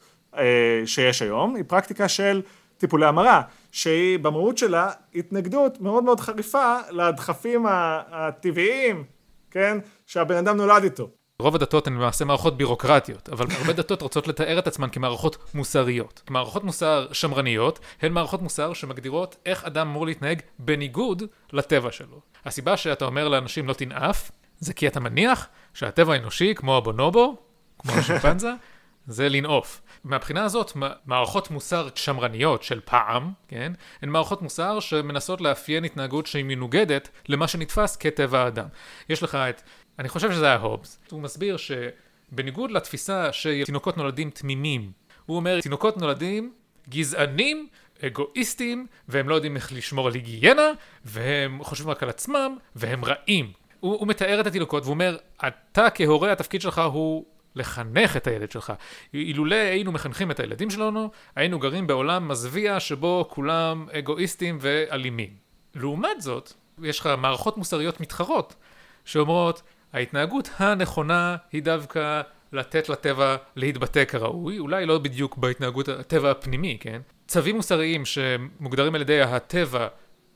שיש היום, היא פרקטיקה של טיפולי המרה, שהיא במהות שלה התנגדות מאוד מאוד חריפה לדחפים הטבעיים, כן, שהבן אדם נולד איתו. רוב הדתות הן למעשה מערכות בירוקרטיות, אבל הרבה דתות רוצות לתאר את עצמן כמערכות מוסריות. מערכות מוסר שמרניות הן מערכות מוסר שמגדירות איך אדם אמור להתנהג בניגוד לטבע שלו. הסיבה שאתה אומר לאנשים לא תנאף, זה כי אתה מניח שהטבע האנושי, כמו הבונובו, כמו השימפנזה, זה לנאוף. מהבחינה הזאת, מערכות מוסר שמרניות של פעם, כן, הן מערכות מוסר שמנסות לאפיין התנהגות שהיא מנוגדת למה שנתפס כטבע האדם. יש לך את, אני חושב שזה היה הובס, הוא מסביר שבניגוד לתפיסה שתינוקות נולדים תמימים, הוא אומר, תינוקות נולדים גזענים, אגואיסטים, והם לא יודעים איך לשמור על היגיינה, והם חושבים רק על עצמם, והם רעים. הוא, הוא מתאר את התינוקות, והוא אומר, אתה כהורה, התפקיד שלך הוא לחנך את הילד שלך. אילולא היינו מחנכים את הילדים שלנו, היינו גרים בעולם מזוויע שבו כולם אגואיסטים ואלימים. לעומת זאת, יש לך מערכות מוסריות מתחרות, שאומרות, ההתנהגות הנכונה היא דווקא לתת לטבע להתבטא כראוי, אולי לא בדיוק בהתנהגות הטבע הפנימי, כן? צווים מוסריים שמוגדרים על ידי הטבע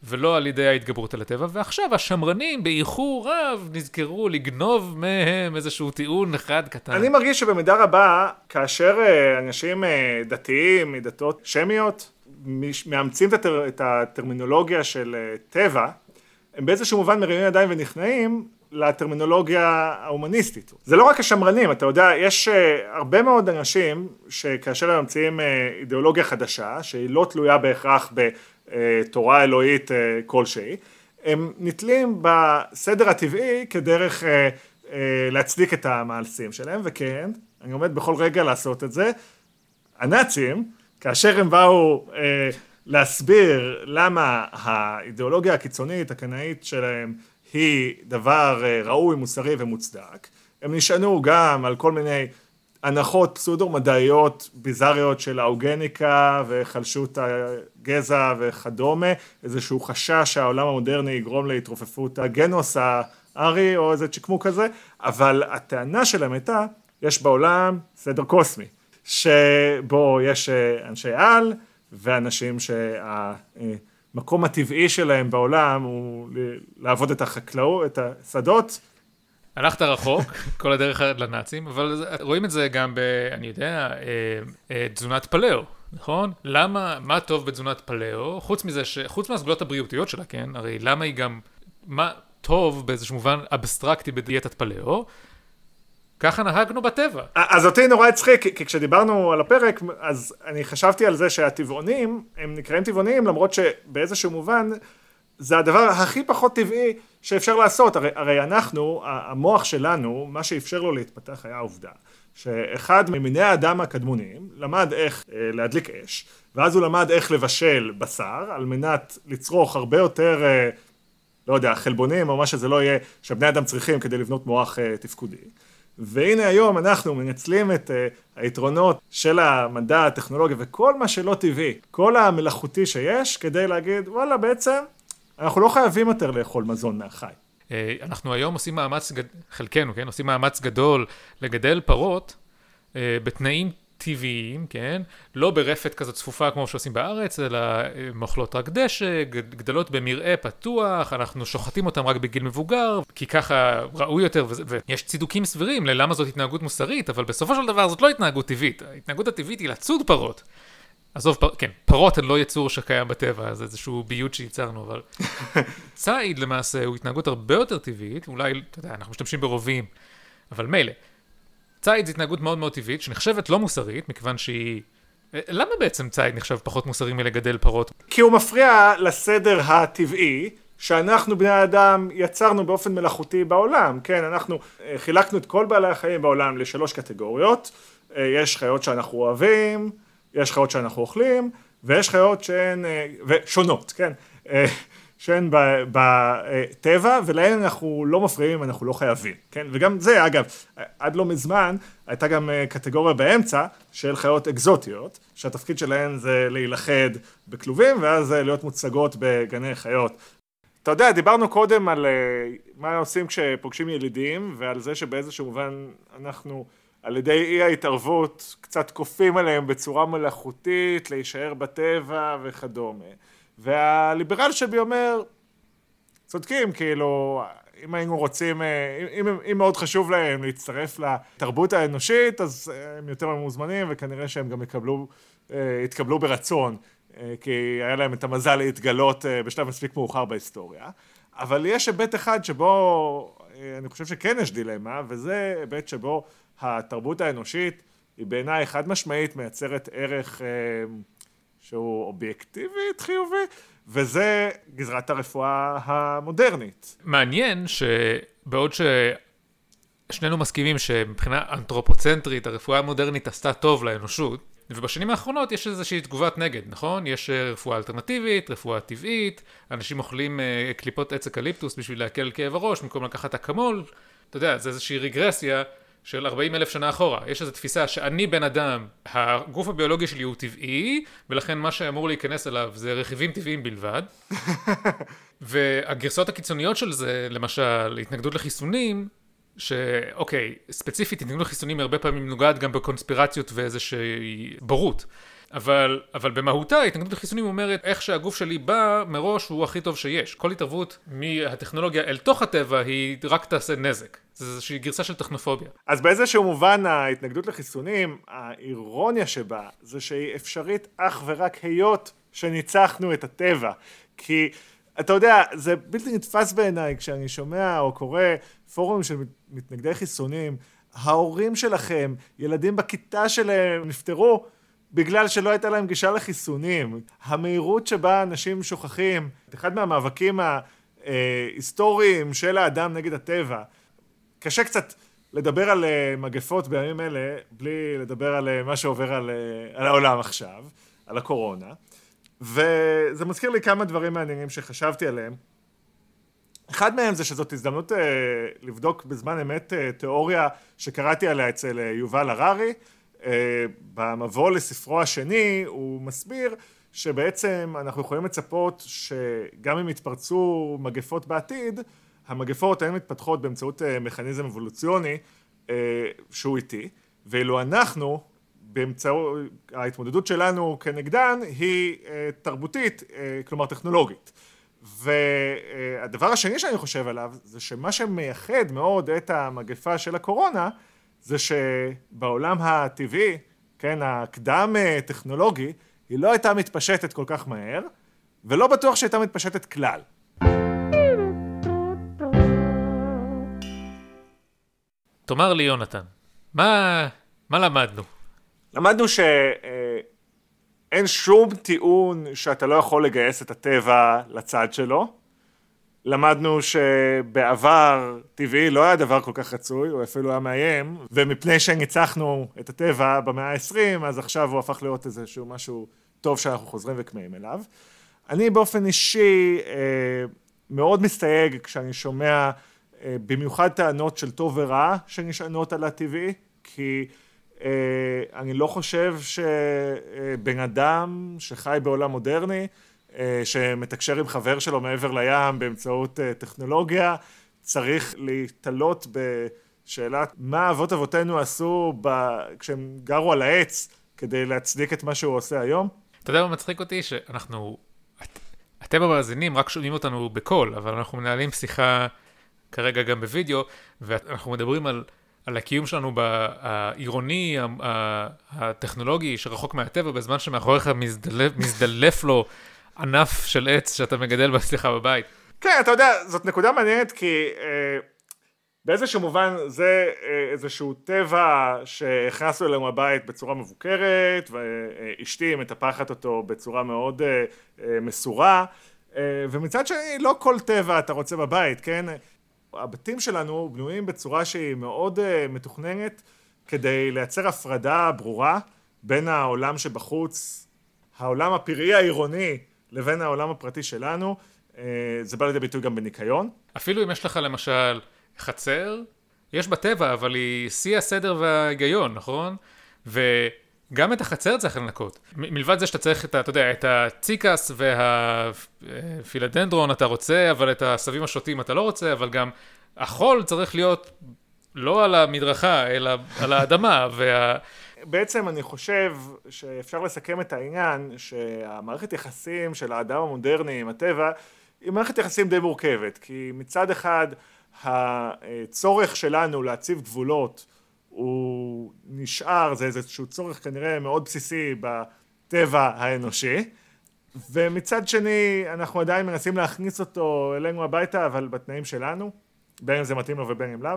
ולא על ידי ההתגברות על הטבע, ועכשיו השמרנים באיחור רב נזכרו לגנוב מהם איזשהו טיעון אחד קטן. אני מרגיש שבמידה רבה, כאשר אנשים דתיים, מדתות שמיות, מאמצים את הטרמינולוגיה של טבע, הם באיזשהו מובן מרימים ידיים ונכנעים לטרמינולוגיה ההומניסטית. זה לא רק השמרנים, אתה יודע, יש הרבה מאוד אנשים שכאשר הם ממציאים אידיאולוגיה חדשה, שהיא לא תלויה בהכרח בתורה אלוהית כלשהי, הם נתלים בסדר הטבעי כדרך להצדיק את המעשים שלהם, וכן, אני עומד בכל רגע לעשות את זה, הנאצים, כאשר הם באו להסביר למה האידיאולוגיה הקיצונית, הקנאית שלהם, היא דבר ראוי, מוסרי ומוצדק. הם נשענו גם על כל מיני הנחות פסודו-מדעיות ביזריות של האוגניקה וחלשות הגזע וכדומה, איזשהו חשש שהעולם המודרני יגרום להתרופפות הגנוס הארי או איזה צ'קמוק כזה, אבל הטענה שלהם הייתה, יש בעולם סדר קוסמי, שבו יש אנשי על ואנשים שה... המקום הטבעי שלהם בעולם הוא לעבוד את החקלאות, את השדות. הלכת רחוק, כל הדרך לנאצים, אבל רואים את זה גם ב, אני יודע, תזונת פלאו, נכון? למה, מה טוב בתזונת פלאו? חוץ מזה, חוץ מהסגולות הבריאותיות שלה, כן? הרי למה היא גם, מה טוב באיזשהו מובן אבסטרקטי בדיאטת פלאו? ככה נהגנו בטבע. אז אותי נורא הצחיק, כי כשדיברנו על הפרק, אז אני חשבתי על זה שהטבעונים, הם נקראים טבעונים, למרות שבאיזשהו מובן, זה הדבר הכי פחות טבעי שאפשר לעשות. הרי, הרי אנחנו, המוח שלנו, מה שאפשר לו להתפתח היה העובדה שאחד ממיני האדם הקדמונים למד איך אה, להדליק אש, ואז הוא למד איך לבשל בשר, על מנת לצרוך הרבה יותר, אה, לא יודע, חלבונים או מה שזה לא יהיה, שבני אדם צריכים כדי לבנות מוח אה, תפקודי. והנה היום אנחנו מנצלים את uh, היתרונות של המדע, הטכנולוגיה וכל מה שלא טבעי, כל המלאכותי שיש, כדי להגיד, וואלה, בעצם אנחנו לא חייבים יותר לאכול מזון מהחי. אנחנו היום עושים מאמץ, גד... חלקנו, כן? עושים מאמץ גדול לגדל פרות uh, בתנאים טבעיים, כן? לא ברפת כזאת צפופה כמו שעושים בארץ, אלא מאכלות רק דשא, גדלות במרעה פתוח, אנחנו שוחטים אותם רק בגיל מבוגר, כי ככה ראוי יותר, ויש צידוקים סבירים ללמה זאת התנהגות מוסרית, אבל בסופו של דבר זאת לא התנהגות טבעית. ההתנהגות הטבעית היא לצוד פרות. עזוב, כן, פרות הן לא יצור שקיים בטבע, זה איזשהו ביוט שייצרנו, אבל ציד למעשה הוא התנהגות הרבה יותר טבעית, אולי, אתה יודע, אנחנו משתמשים ברובים, אבל מילא. צייד זו התנהגות מאוד מאוד טבעית, שנחשבת לא מוסרית, מכיוון שהיא... למה בעצם צייד נחשב פחות מוסרי מלגדל פרות? כי הוא מפריע לסדר הטבעי, שאנחנו בני האדם יצרנו באופן מלאכותי בעולם, כן? אנחנו חילקנו את כל בעלי החיים בעולם לשלוש קטגוריות, יש חיות שאנחנו אוהבים, יש חיות שאנחנו אוכלים, ויש חיות שהן... ושונות, כן? שהן בטבע, ולהן אנחנו לא מפריעים, אנחנו לא חייבים, כן? וגם זה, אגב, עד לא מזמן, הייתה גם קטגוריה באמצע של חיות אקזוטיות, שהתפקיד שלהן זה להילחד בכלובים, ואז להיות מוצגות בגני חיות. אתה יודע, דיברנו קודם על מה עושים כשפוגשים ילידים, ועל זה שבאיזשהו מובן אנחנו, על ידי אי ההתערבות, קצת קופים עליהם בצורה מלאכותית, להישאר בטבע וכדומה. והליברל שבי אומר, צודקים, כאילו, אם היינו רוצים, אם, אם, אם מאוד חשוב להם להצטרף לתרבות האנושית, אז הם יותר מוזמנים, וכנראה שהם גם יקבלו, התקבלו ברצון, כי היה להם את המזל להתגלות בשלב מספיק מאוחר בהיסטוריה. אבל יש היבט אחד שבו, אני חושב שכן יש דילמה, וזה היבט שבו התרבות האנושית היא בעיניי חד משמעית מייצרת ערך... שהוא אובייקטיבית חיובי, וזה גזרת הרפואה המודרנית. מעניין שבעוד ששנינו מסכימים שמבחינה אנתרופוצנטרית הרפואה המודרנית עשתה טוב לאנושות, ובשנים האחרונות יש איזושהי תגובת נגד, נכון? יש רפואה אלטרנטיבית, רפואה טבעית, אנשים אוכלים קליפות עץ אקליפטוס בשביל להקל כאב הראש, במקום לקחת אקמול, אתה יודע, זה איזושהי רגרסיה של ארבעים אלף שנה אחורה. יש איזו תפיסה שאני בן אדם, הגוף הביולוגי שלי הוא טבעי, ולכן מה שאמור להיכנס אליו זה רכיבים טבעיים בלבד. והגרסאות הקיצוניות של זה, למשל, התנגדות לחיסונים, שאוקיי, ספציפית התנגדות לחיסונים הרבה פעמים נוגעת גם בקונספירציות ואיזושהי בורות. אבל, אבל במהותה, התנגדות לחיסונים אומרת איך שהגוף שלי בא מראש הוא הכי טוב שיש. כל התערבות מהטכנולוגיה אל תוך הטבע היא רק תעשה נזק. זו איזושהי גרסה של טכנופוביה. אז באיזשהו מובן ההתנגדות לחיסונים, האירוניה שבה זה שהיא אפשרית אך ורק היות שניצחנו את הטבע. כי אתה יודע, זה בלתי נתפס בעיניי כשאני שומע או קורא פורום של מתנגדי חיסונים, ההורים שלכם, ילדים בכיתה שלהם נפטרו, בגלל שלא הייתה להם גישה לחיסונים. המהירות שבה אנשים שוכחים, אחד מהמאבקים ההיסטוריים של האדם נגד הטבע. קשה קצת לדבר על מגפות בימים אלה, בלי לדבר על מה שעובר על, על העולם עכשיו, על הקורונה. וזה מזכיר לי כמה דברים מעניינים שחשבתי עליהם. אחד מהם זה שזאת הזדמנות לבדוק בזמן אמת תיאוריה שקראתי עליה אצל יובל הררי, במבוא לספרו השני הוא מסביר שבעצם אנחנו יכולים לצפות שגם אם יתפרצו מגפות בעתיד, המגפות הן מתפתחות באמצעות מכניזם אבולוציוני שהוא איטי, ואילו אנחנו, באמצעות ההתמודדות שלנו כנגדן היא תרבותית, כלומר טכנולוגית. והדבר השני שאני חושב עליו זה שמה שמייחד מאוד את המגפה של הקורונה, זה שבעולם הטבעי, כן, הקדם טכנולוגי, היא לא הייתה מתפשטת כל כך מהר, ולא בטוח שהייתה מתפשטת כלל. תאמר לי, יונתן, מה, מה למדנו? למדנו שאין שום טיעון שאתה לא יכול לגייס את הטבע לצד שלו, למדנו שבעבר טבעי לא היה דבר כל כך רצוי, הוא אפילו היה מאיים, ומפני שניצחנו את הטבע במאה ה-עשרים, אז עכשיו הוא הפך להיות איזשהו משהו טוב שאנחנו חוזרים וקמאים אליו. אני באופן אישי מאוד מסתייג כשאני שומע במיוחד טענות של טוב ורע שנשענות על הטבעי, כי אני לא חושב שבן אדם שחי בעולם מודרני, שמתקשר עם חבר שלו מעבר לים באמצעות טכנולוגיה, צריך להתלות בשאלת מה אבות אבותינו עשו כשהם גרו על העץ, כדי להצדיק את מה שהוא עושה היום. אתה יודע מה מצחיק אותי? שאנחנו, אתם המאזינים רק שומעים אותנו בקול, אבל אנחנו מנהלים שיחה כרגע גם בווידאו, ואנחנו מדברים על... על הקיום שלנו בעירוני, הטכנולוגי, שרחוק מהטבע, בזמן שמאחוריך מזדלף לו ענף של עץ שאתה מגדל בסליחה בבית. כן, אתה יודע, זאת נקודה מעניינת, כי באיזשהו מובן זה איזשהו טבע שהכנסנו אלינו הבית בצורה מבוקרת, ואשתי מטפחת אותו בצורה מאוד מסורה, ומצד שני, לא כל טבע אתה רוצה בבית, כן? הבתים שלנו בנויים בצורה שהיא מאוד uh, מתוכננת כדי לייצר הפרדה ברורה בין העולם שבחוץ, העולם הפיראי העירוני, לבין העולם הפרטי שלנו. Uh, זה בא לידי ביטוי גם בניקיון. אפילו אם יש לך למשל חצר, יש בטבע, אבל היא שיא הסדר וההיגיון, נכון? וגם את החצר צריך לנקות. מ- מלבד זה שאתה צריך את, אתה יודע, את הציקס וה... פילדנדרון אתה רוצה, אבל את הסבים השוטים אתה לא רוצה, אבל גם החול צריך להיות לא על המדרכה, אלא על האדמה. וה... בעצם אני חושב שאפשר לסכם את העניין שהמערכת יחסים של האדם המודרני עם הטבע היא מערכת יחסים די מורכבת, כי מצד אחד הצורך שלנו להציב גבולות הוא נשאר, זה איזשהו צורך כנראה מאוד בסיסי בטבע האנושי, ומצד שני, אנחנו עדיין מנסים להכניס אותו אלינו הביתה, אבל בתנאים שלנו, בין אם זה מתאים לו ובין אם לאו.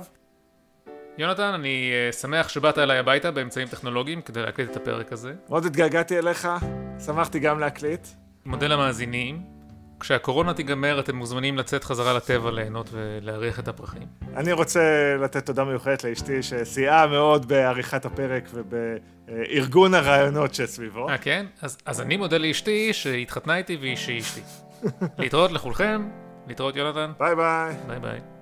יונתן, אני שמח שבאת אליי הביתה באמצעים טכנולוגיים כדי להקליט את הפרק הזה. מאוד התגעגעתי אליך, שמחתי גם להקליט. מודה למאזינים, כשהקורונה תיגמר אתם מוזמנים לצאת חזרה לטבע, ליהנות ולהריח את הפרחים. אני רוצה לתת תודה מיוחדת לאשתי שסייעה מאוד בעריכת הפרק ובארגון הרעיונות שסביבו. אה כן? אז, אז אני מודה לאשתי שהתחתנה איתי והיא שהיא אשתי. להתראות לכולכם, להתראות יונתן. ביי ביי. ביי ביי.